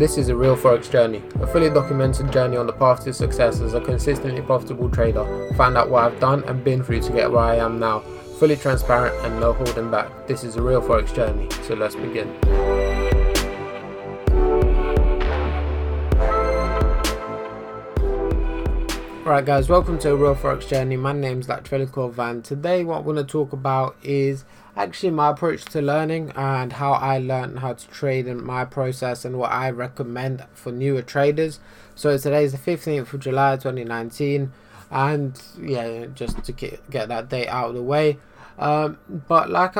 This is a real Forex journey, a fully documented journey on the path to success as a consistently profitable trader. Find out what I've done and been through to get where I am now. Fully transparent and no holding back. This is a real Forex journey, so let's begin. Alright guys, welcome to a real Forex journey. My name's Latrellikov and today what I want to talk about is actually my approach to learning and how I learn how to trade and my process and what I recommend for newer traders. So today's the 15th of July 2019 and yeah, just to get that date out of the way. But like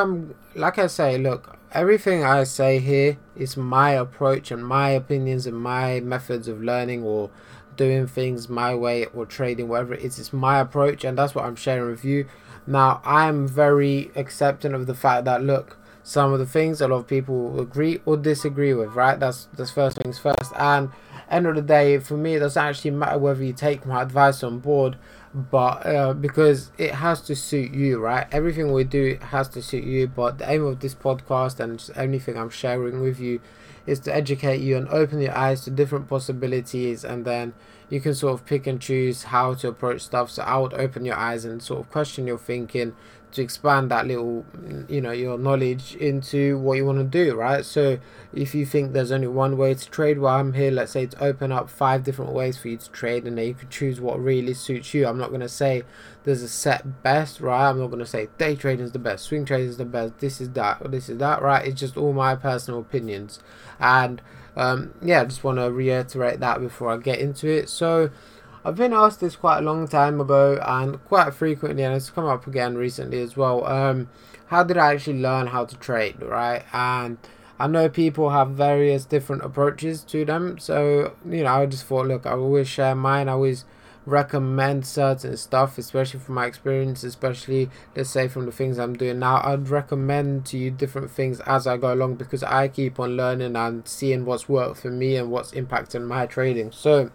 I say, look, everything I say here is my approach and my opinions and my methods of learning or doing things my way or trading, whatever it is. It's my approach and that's what I'm sharing with you. Now I'm very accepting of the fact that, look, some of the things a lot of people agree or disagree with, right? That's first things first, and end of the day for me it doesn't actually matter whether you take my advice on board, but because it has to suit you, right? Everything we do has to suit you, but the aim of this podcast and just anything I'm sharing with you is to educate you and open your eyes to different possibilities, and then you can sort of pick and choose how to approach stuff. So I would open your eyes and sort of question your thinking to expand that little, you know, your knowledge into what you want to do, right? So if you think there's only one way to trade, well, I'm here, let's say, to open up 5 different ways for you to trade, and then you can choose what really suits you. I'm not going to say there's a set best, right? I'm not going to say day trading is the best, swing trading is the best, this is that, or this is that, right? It's just all my personal opinions. And yeah, I just want to reiterate that before I get into it. So I've been asked this quite a long time ago and quite frequently, and it's come up again recently as well. How did I actually learn how to trade, right? And I know people have various different approaches to them. So, you know, I just thought, look, I always share mine. I always recommend certain stuff, especially from my experience, especially, let's say, from the things I'm doing now. I'd recommend to you different things as I go along because I keep on learning and seeing what's worked for me and what's impacting my trading. So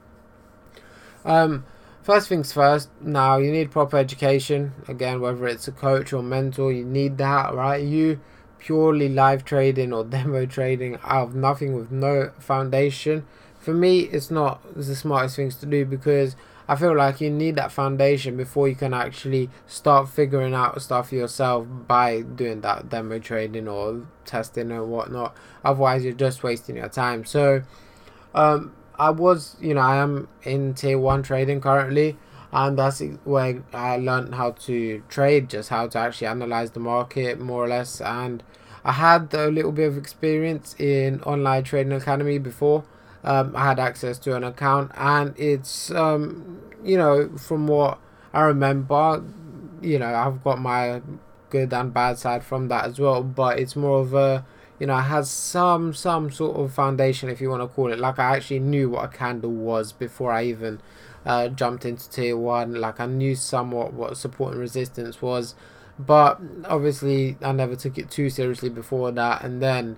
first things first, now you need proper education. Again, whether it's a coach or mentor, you need that, right? You purely live trading or demo trading out of nothing with no foundation, for me, it's not the smartest things to do because I feel like you need that foundation before you can actually start figuring out stuff yourself by doing that demo trading or testing and whatnot. Otherwise, you're just wasting your time. So, I am in Tier One Trading currently, and that's where I learned how to trade, just how to actually analyze the market more or less. And I had a little bit of experience in Online Trading Academy before. I had access to an account, and it's, you know, from what I remember, you know, I've got my good and bad side from that as well, but it's more of a, you know, it has some sort of foundation, if you want to call it. Like, I actually knew what a candle was before I even jumped into Tier 1. Like, I knew somewhat what support and resistance was, but obviously I never took it too seriously before that. And then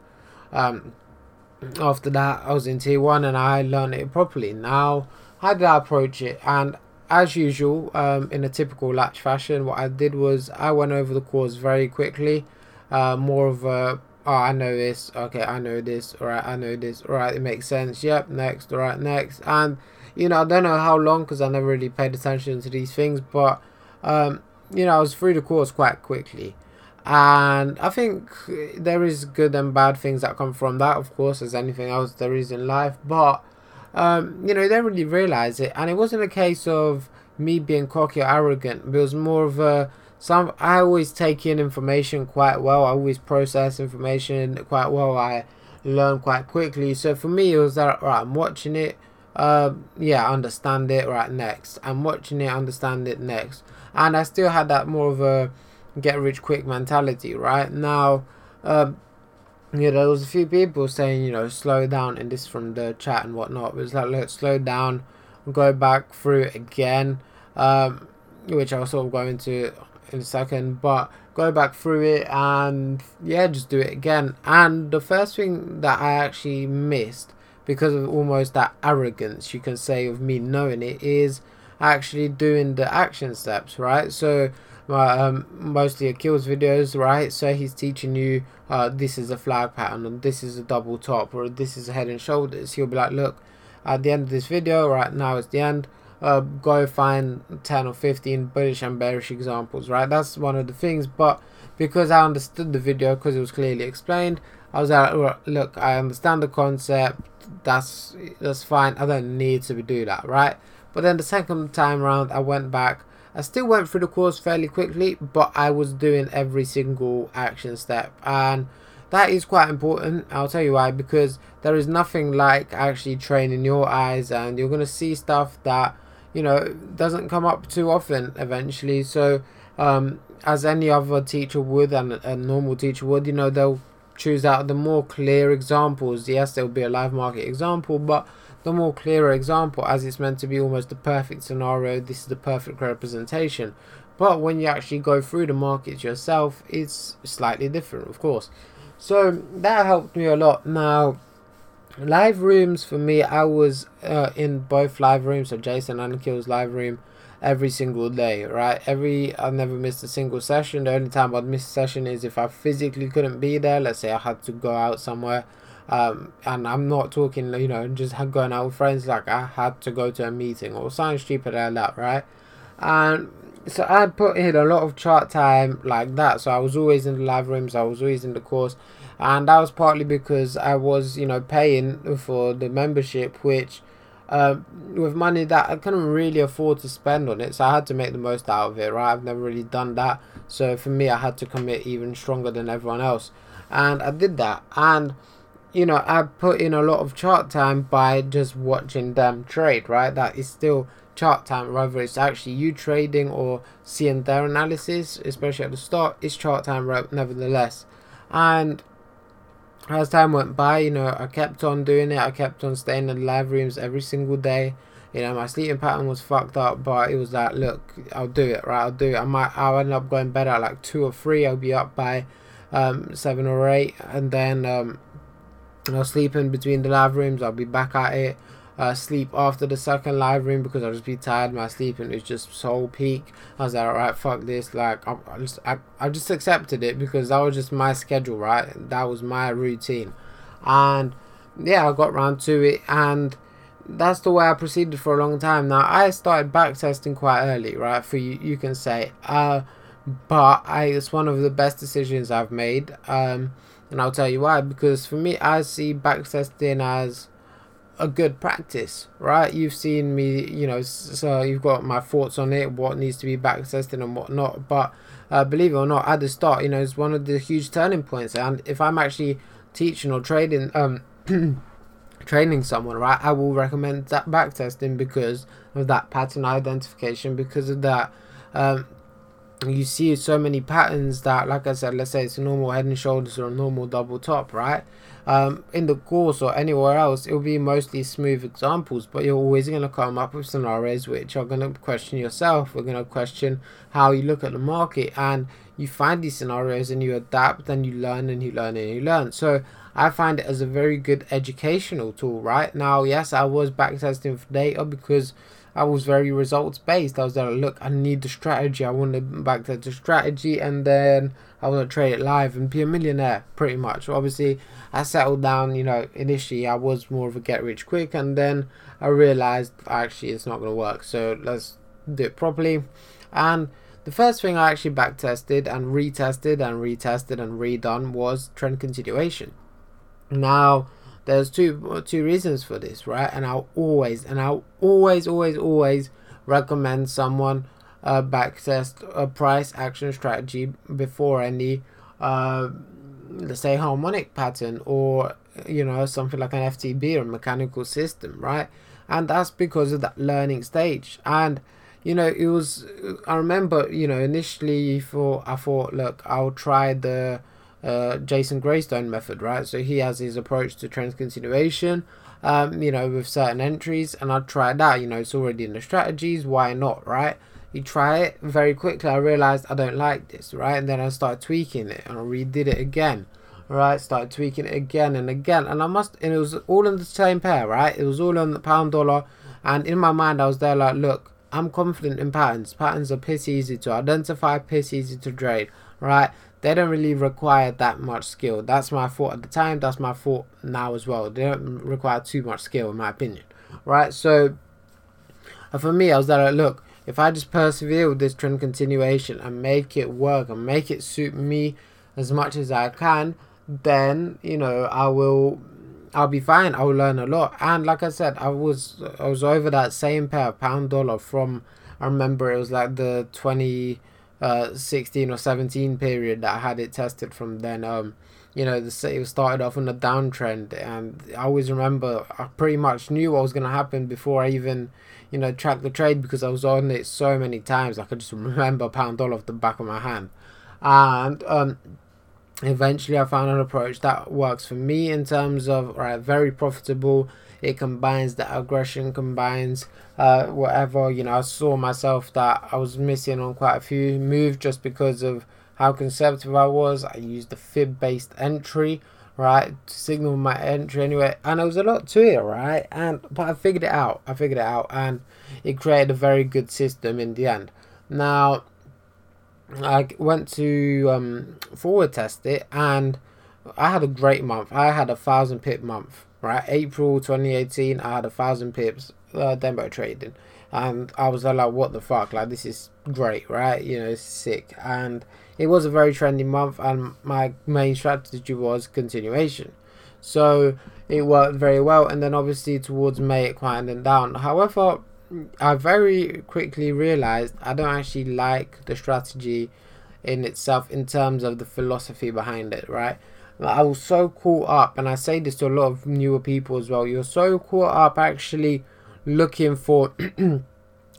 after that, I was in Tier 1 and I learned it properly. Now, how did I approach it? And as usual, in a typical Latch fashion, what I did was I went over the course very quickly. More of a, oh, I know this, okay, I know this, alright, I know this, alright, it makes sense, yep, next, alright, next. And, you know, I don't know how long because I never really paid attention to these things, but, you know, I was through the course quite quickly. And I think there is good and bad things that come from that, of course, as anything else there is in life. But, you know, you don't really realise it. And it wasn't a case of me being cocky or arrogant. It was more of a, I always take in information quite well. I always process information quite well. I learn quite quickly. So for me, it was that, right, I'm watching it. Yeah, understand it, right, next. I'm watching it, understand it, next. And I still had that more of a get rich quick mentality, right? Now you know, there was a few people saying, you know, slow down, and this from the chat and whatnot. It was like, look, slow down, go back through it again, which I'll sort of go into in a second, but go back through it and yeah, just do it again. And the first thing that I actually missed because of almost that arrogance, you can say, of me knowing it, is actually doing the action steps, right? So mostly Akil's videos, right? So he's teaching you this is a flag pattern and this is a double top, or this is a head and shoulders. He'll be like, look, at the end of this video, right now it's the end, go find 10 or 15 bullish and bearish examples, right? That's one of the things. But because I understood the video, because it was clearly explained, I was like, well, look, I understand the concept, that's fine, I don't need to do that, right? But then the second time around, I went back, I still went through the course fairly quickly, but I was doing every single action step, and that is quite important. I'll tell you why, because there is nothing like actually training your eyes, and you're going to see stuff that, you know, doesn't come up too often eventually. So as any other teacher would, and a normal teacher would, you know, they'll choose out the more clear examples. Yes, there'll be a live market example, but the more clearer example, as it's meant to be almost the perfect scenario, this is the perfect representation. But when you actually go through the markets yourself, it's slightly different, of course. So that helped me a lot. Now, live rooms for me, I was in both live rooms, so Jason and Akil's live room, every single day, right? I never missed a single session. The only time I'd miss a session is if I physically couldn't be there. Let's say I had to go out somewhere, and I'm not talking, you know, just going out with friends, like I had to go to a meeting or something stupid like that, right? And so I put in a lot of chart time like that. So I was always in the live rooms, I was always in the course, and that was partly because I was, you know, paying for the membership, which with money that I couldn't really afford to spend on it. So I had to make the most out of it, right? I've never really done that, so for me I had to commit even stronger than everyone else, and I did that. And you know, I put in a lot of chart time by just watching them trade, right? That is still chart time, whether it's actually you trading or seeing their analysis, especially at the start, it's chart time, right? Nevertheless, and as time went by, you know, I kept on doing it. I kept on staying in the live rooms every single day. You know, my sleeping pattern was fucked up, but it was like, look, I'll do it, right? I'll do it. I'll end up going to bed at like 2 or 3. I'll be up by 7 or 8, and then I'll sleep in between the live rooms. I'll be back at it. Sleep after the second live room because I'll just be tired. My sleeping is just so peak. I was like, alright, fuck this. Like, I just accepted it because that was just my schedule, right? That was my routine. And yeah, I got round to it, and that's the way I proceeded for a long time. Now, I started backtesting quite early, right? For you, you can say, but it's one of the best decisions I've made. And I'll tell you why, because for me, I see backtesting as a good practice, right? You've seen me, you know, so you've got my thoughts on it, what needs to be back tested and whatnot. But believe it or not, at the start, you know, it's one of the huge turning points. And if I'm actually teaching or trading, training someone, right, I will recommend that back testing because of that pattern identification, because of that. You see so many patterns that, like I said, let's say it's a normal head and shoulders or a normal double top, right? In the course or anywhere else, it'll be mostly smooth examples, but you're always going to come up with scenarios which are going to question yourself. We're going to question how you look at the market, and you find these scenarios and you adapt and you learn and you learn and you learn. So I find it as a very good educational tool, right? Now, yes, I was backtesting for data because I was very results based. I was like, look, I need the strategy. I want to backtest the strategy, and then I want to trade it live and be a millionaire, pretty much. Obviously, I settled down. You know, initially I was more of a get rich quick, and then I realized actually it's not going to work. So let's do it properly. And the first thing I actually backtested and retested and retested and redone was trend continuation. Now, there's two reasons for this, right? And I'll always recommend someone backtest a price action strategy before any let's say harmonic pattern, or you know, something like an FTB or a mechanical system, right? And that's because of that learning stage. And you know, it was, I remember, you know, initially I thought, look, I'll try the Jason Greystone method, right? So he has his approach to trend continuation, you know, with certain entries, and I tried that. You know, it's already in the strategies, why not, right? You try it very quickly. I realized I don't like this, right? And then I started tweaking it, and I redid it again, right? Started tweaking it again and again, and it was all in the same pair, right? It was all on the pound dollar, and in my mind I was there like, look, I'm confident in patterns. Patterns are piss easy to identify, piss easy to trade, right? They don't really require that much skill. That's my thought at the time, that's my thought now as well. They don't require too much skill in my opinion, right? So for me, I was like, look, if I just persevere with this trend continuation and make it work and make it suit me as much as I can, then, you know, I'll be fine. I will learn a lot. And like I said, I was over that same pair of pound dollar from, I remember it was like the 2016 or 17 period that I had it tested from. Then you know, it started off on a downtrend, and I always remember I pretty much knew what was going to happen before I even, you know, tracked the trade, because I was on it so many times I could just remember pound dollar off the back of my hand. And eventually I found an approach that works for me in terms of, right, very profitable. It combines the aggression, combines whatever, you know. I saw myself that I was missing on quite a few moves just because of how conservative I was. I used the fib based entry, right, to signal my entry anyway, and it was a lot to it, right? And but I figured it out, and it created a very good system in the end. Now I went to forward test it, and I had a great month. I had a 1,000 pip month, right? April 2018, I had 1,000 pips Dembo trading, and I was like, what the fuck, like this is great, right? You know, sick. And it was a very trendy month, and my main strategy was continuation, so it worked very well. And then obviously towards May it quieted down. However, I very quickly realized I don't actually like the strategy in itself in terms of the philosophy behind it, right? I was so caught up, and I say this to a lot of newer people as well, you're so caught up actually looking for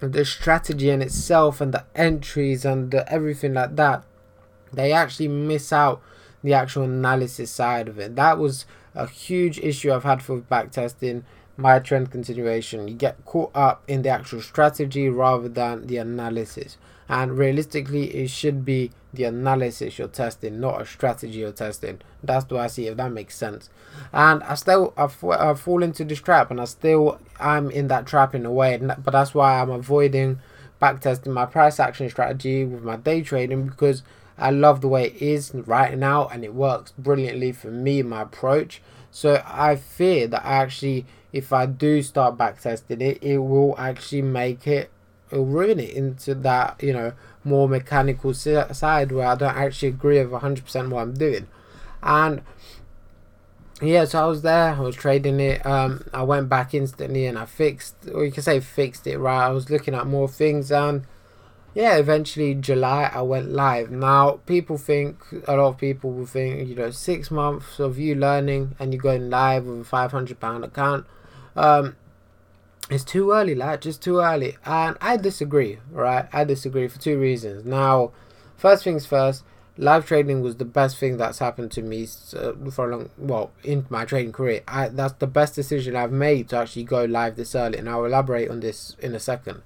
the strategy in itself and the entries and the everything like that, they actually miss out the actual analysis side of it. That was a huge issue I've had for backtesting my trend continuation. You get caught up in the actual strategy rather than the analysis, and realistically it should be the analysis you're testing, not a strategy you're testing. That's the way I see it, if that makes sense. And I fall into this trap, and I'm in that trap in a way, but that's why I'm avoiding backtesting my price action strategy with my day trading, because I love the way it is right now and it works brilliantly for me, my approach. So I fear that actually if I do start backtesting it, it will actually make it, it'll ruin it into that, you know, more mechanical side where I don't actually agree with 100% what I'm doing. And yeah, so I was there, I was trading it, I went back instantly and I fixed, or you can say fixed it, right? I was looking at more things, and yeah, eventually July I went live. Now people think, a lot of people will think, you know, 6 months of you learning and you're going live with a £500 account, it's too early, like, just too early. And I disagree, right? I disagree for two reasons. Now, first things first, live trading was the best thing that's happened to me for a long, well, in my trading career. That's the best decision I've made, to actually go live this early, and I'll elaborate on this in a second.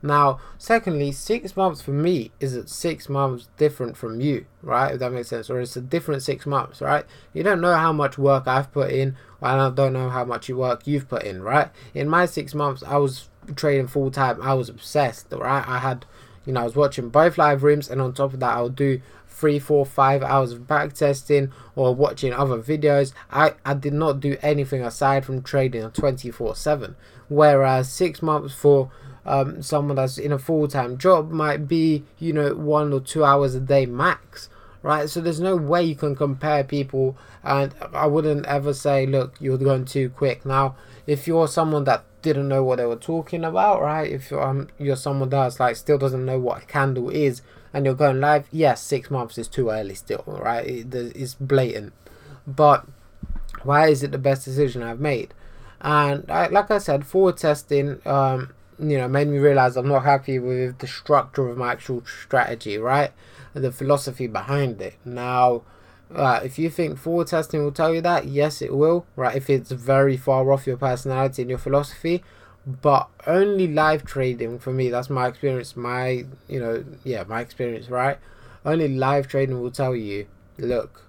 Now, secondly, 6 months for me is at 6 months different from you, right? If that makes sense, or it's a different 6 months, right? You don't know how much work I've put in, and I don't know how much work you've put in, right? In my 6 months, I was trading full time. I was obsessed, right? I had, you know, I was watching both live rooms, and on top of that, I'll do 3, 4, 5 hours of back testing or watching other videos. I did not do anything aside from trading 24/7, whereas 6 months for someone that's in a full-time job might be, you know, 1 or 2 hours a day max, right? So there's no way you can compare people, and I wouldn't ever say, look, you're going too quick. Now, if you're someone that didn't know what they were talking about, right, if you're someone that's like still doesn't know what a candle is and you're going live, yes, 6 months is too early still, right? It's blatant. But why is it the best decision I've made? And like I said, forward testing you know, made me realize I'm not happy with the structure of my actual strategy, right? And the philosophy behind it. Now, if you think forward testing will tell you that, yes, it will, right? If it's very far off your personality and your philosophy. But only live trading for me, that's my experience, my, you know, yeah, my experience, right? Only live trading will tell you, look,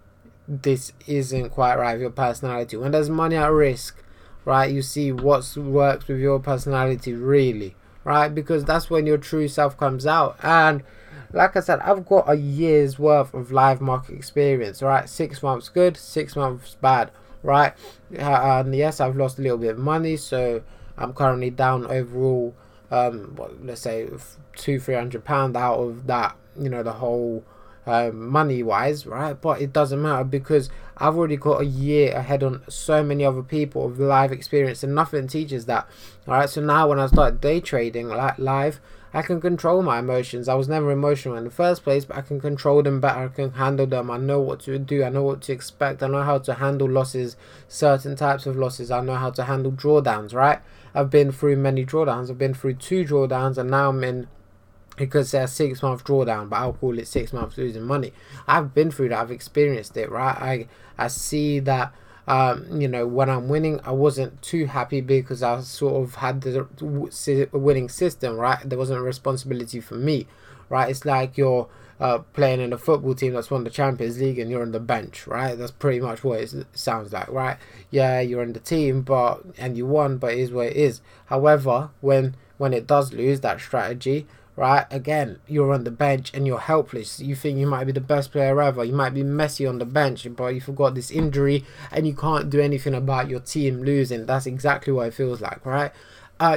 this isn't quite right with your personality. When there's money at risk, right, you see what works with your personality really, right? Because that's when your true self comes out. And like I said, I've got a year's worth of live market experience, right? 6 months good, 6 months bad, right? And yes, I've lost a little bit of money, so I'm currently down overall, let's say £200-300 out of that, you know, the whole money wise, right? But it doesn't matter because I've already got a year ahead on so many other people of live experience, and nothing teaches that, all right? So now when I start day trading like live, I can control my emotions. I was never emotional in the first place, but I can control them better. I can handle them. I know what to do. I know what to expect. I know how to handle losses, certain types of losses. I know how to handle drawdowns, right? I've been through many drawdowns. I've been through 2 drawdowns, and now I'm in, it could say a 6-month drawdown, but I'll call it 6 months losing money. I've been through that. I've experienced it, right? I see that, you know, when I'm winning, I wasn't too happy because I sort of had the winning system, right? There wasn't a responsibility for me, right? It's like you're playing in a football team that's won the Champions League and you're on the bench, right? That's pretty much what it sounds like, right? Yeah, you're in the team, but and you won, but it is what it is. However, when it does lose that strategy, right, again, you're on the bench and you're helpless. You think you might be the best player ever. You might be Messi on the bench, but you forgot this injury and you can't do anything about your team losing. That's exactly what it feels like, right?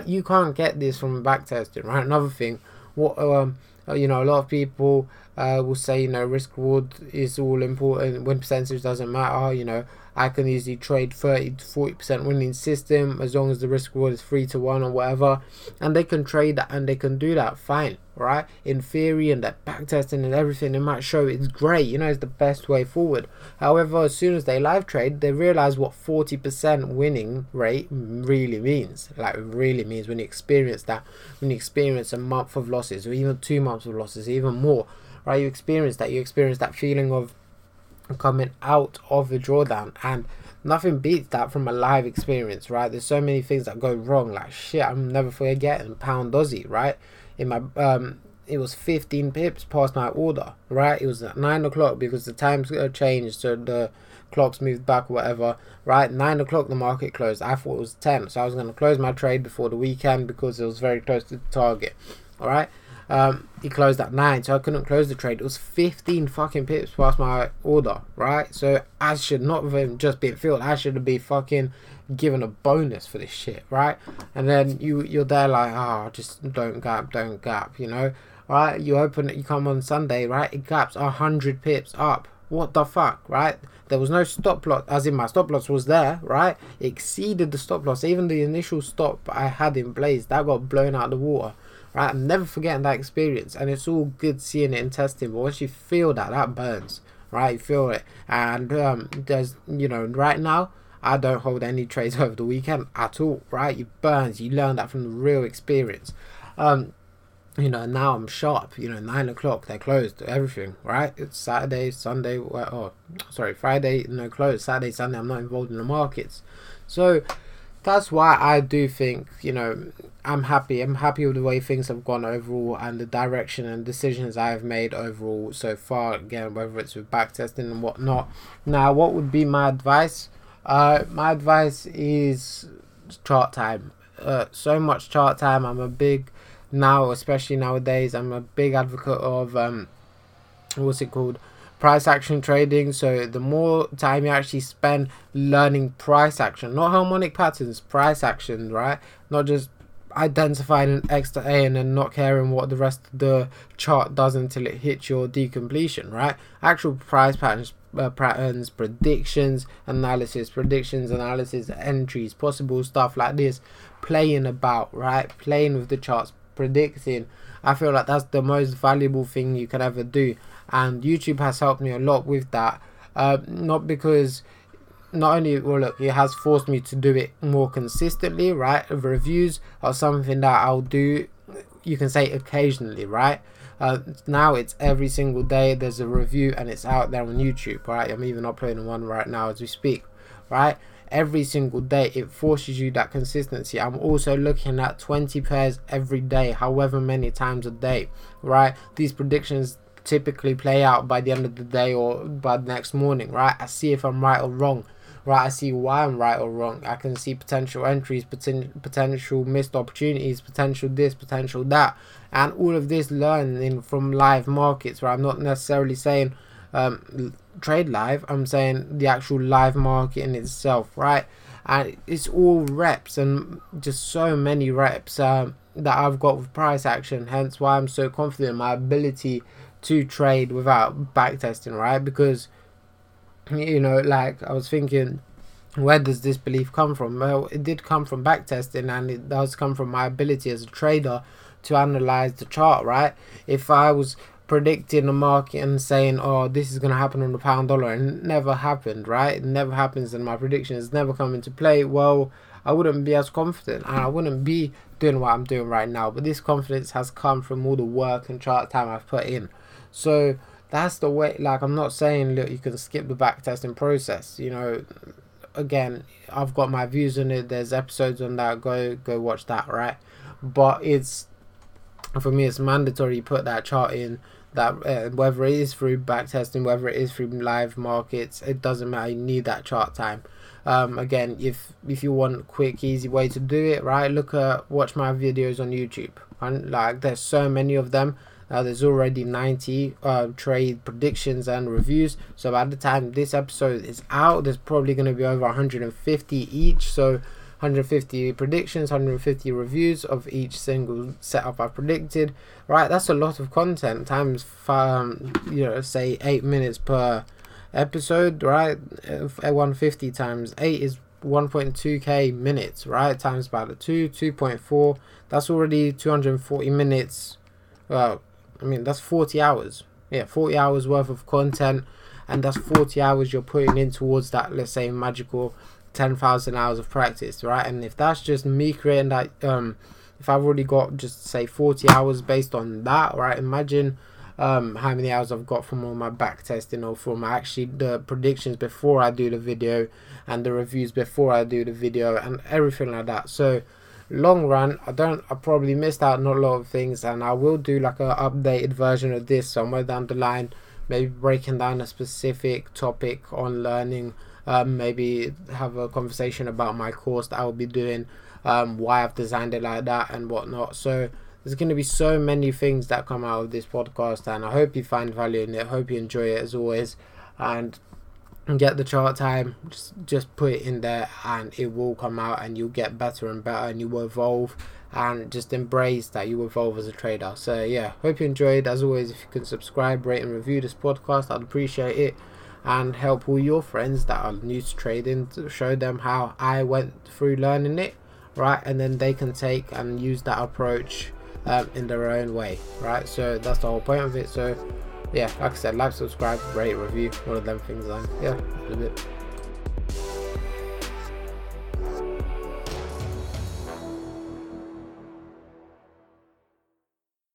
You can't get this from backtesting, right? Another thing, what you know, a lot of people will say, you know, risk reward is all important, win percentage doesn't matter. You know, I can easily trade 30% to 40% winning system as long as the risk reward is 3 to 1 or whatever, and they can trade that and they can do that fine, right? In theory, and that back testing and everything, it might show it's great, you know, it's the best way forward. However, as soon as they live trade, they realize what 40% winning rate really means. Like, it really means when you experience that, when you experience a month of losses or even 2 months of losses, even more, right? You experience that. You experience that feeling of coming out of the drawdown, and nothing beats that from a live experience, right? There's so many things that go wrong, like shit I'm never forgetting. Pound Aussie, right? In my it was 15 pips past my order, right? It was at 9 o'clock because the times changed, so the clocks moved back or whatever, right? 9 o'clock the market closed. I thought it was 10, so I was going to close my trade before the weekend because it was very close to the target, all right? It closed at 9, so I couldn't close the trade. It was 15 fucking pips past my order, right? So I should not have just been filled. I should have been fucking given a bonus for this shit, right? And then you're there like, ah, oh, just don't gap, you know, right? You open it, you come on Sunday, right? It gaps 100 pips up. What the fuck, right? There was no stop loss, as in my stop loss was there, right? It exceeded the stop loss. Even the initial stop I had in place, that got blown out of the water. Right, I'm never forgetting that experience, and it's all good seeing it and testing, but once you feel that, that burns, right? You feel it. And there's, you know, right now I don't hold any trades over the weekend at all, right? It burns. You learn that from the real experience. You know, now I'm sharp. You know, 9 o'clock they're closed, everything, right? It's Saturday, Sunday, oh sorry, Friday no closed, Saturday, Sunday I'm not involved in the markets. So that's why I do think, you know, I'm happy. I'm happy with the way things have gone overall and the direction and decisions I have made overall so far. Again, whether it's with backtesting and whatnot. Now, what would be my advice? My advice is chart time. So much chart time. I'm a big, now, especially nowadays, I'm a big advocate of, what's it called? Price action trading. So the more time you actually spend learning price action, not harmonic patterns, price action, right? Not just identifying an X to A and then not caring what the rest of the chart does until it hits your decompletion, right? Actual price patterns, predictions, analysis, entries, possible stuff like this, playing about, right? Playing with the charts, predicting. I feel like that's the most valuable thing you can ever do, and YouTube has helped me a lot with that. Not because, not only, well look, it has forced me to do it more consistently, right? Reviews are something that I'll do, you can say occasionally, right? Now it's every single day there's a review and it's out there on YouTube, right? I'm even uploading one right now as we speak, right? Every single day it forces you that consistency. I'm also looking at 20 pairs every day, however many times a day, right? These predictions typically play out by the end of the day or by the next morning, right? I see if I'm right or wrong, right, I see why I'm right or wrong. I can see potential entries, potential missed opportunities, potential this, potential that, and all of this learning from live markets, where I'm not necessarily saying trade live, I'm saying the actual live market in itself, right? And it's all reps, and just so many reps that I've got with price action, hence why I'm so confident in my ability to trade without backtesting, right? Because, you know, like, I was thinking, where does this belief come from? Well, it did come from backtesting, and it does come from my ability as a trader to analyze the chart, right? If I was predicting the market and saying, oh, this is going to happen on the pound dollar, and it never happened, right? It never happens, and my predictions never come into play, well, I wouldn't be as confident, and I wouldn't be doing what I'm doing right now. But this confidence has come from all the work and chart time I've put in. So that's the way. Like, I'm not saying, look, you can skip the back testing process, you know. Again, I've got my views on it, there's episodes on that, go watch that, right? But it's, for me, it's mandatory you put that chart in. That whether it is through backtesting, whether it is through live markets, it doesn't matter. You need that chart time. Again, if you want a quick, easy way to do it, right? Watch my videos on YouTube, and like, there's so many of them. There's already 90 trade predictions and reviews. So by the time this episode is out, there's probably going to be over 150 each. So 150 predictions, 150 reviews of each single setup I predicted, right? That's a lot of content times, you know, say 8 minutes per episode, right? 150 times 8 is 1.2k minutes, right? Times by the 2.4, that's already 240 minutes. Well, I mean, that's 40 hours. Yeah, 40 hours worth of content, and that's 40 hours you're putting in towards that, let's say, magical 10,000 hours of practice, right? And if that's just me creating that, if I've already got just say 40 hours based on that, right? Imagine how many hours I've got from all my back testing, or from actually the predictions before I do the video, and the reviews before I do the video, and everything like that. So long run, I probably missed out on a lot of things, and I will do like an updated version of this somewhere down the line, maybe breaking down a specific topic on learning. Maybe have a conversation about my course that I'll be doing, why I've designed it like that and whatnot. So there's going to be so many things that come out of this podcast, and I hope you find value in it. I hope you enjoy it as always, and get the chart time, just put it in there, and it will come out, and you'll get better and better, and you will evolve, and just embrace that you evolve as a trader. So yeah, hope you enjoyed. As always, if you can subscribe, rate and review this podcast, I'd appreciate it, and help all your friends that are new to trading, to show them how I went through learning it, right? And then they can take and use that approach in their own way, right? So that's the whole point of it. So yeah, like I said, like, subscribe, rate, review, one of them things. Yeah, a bit.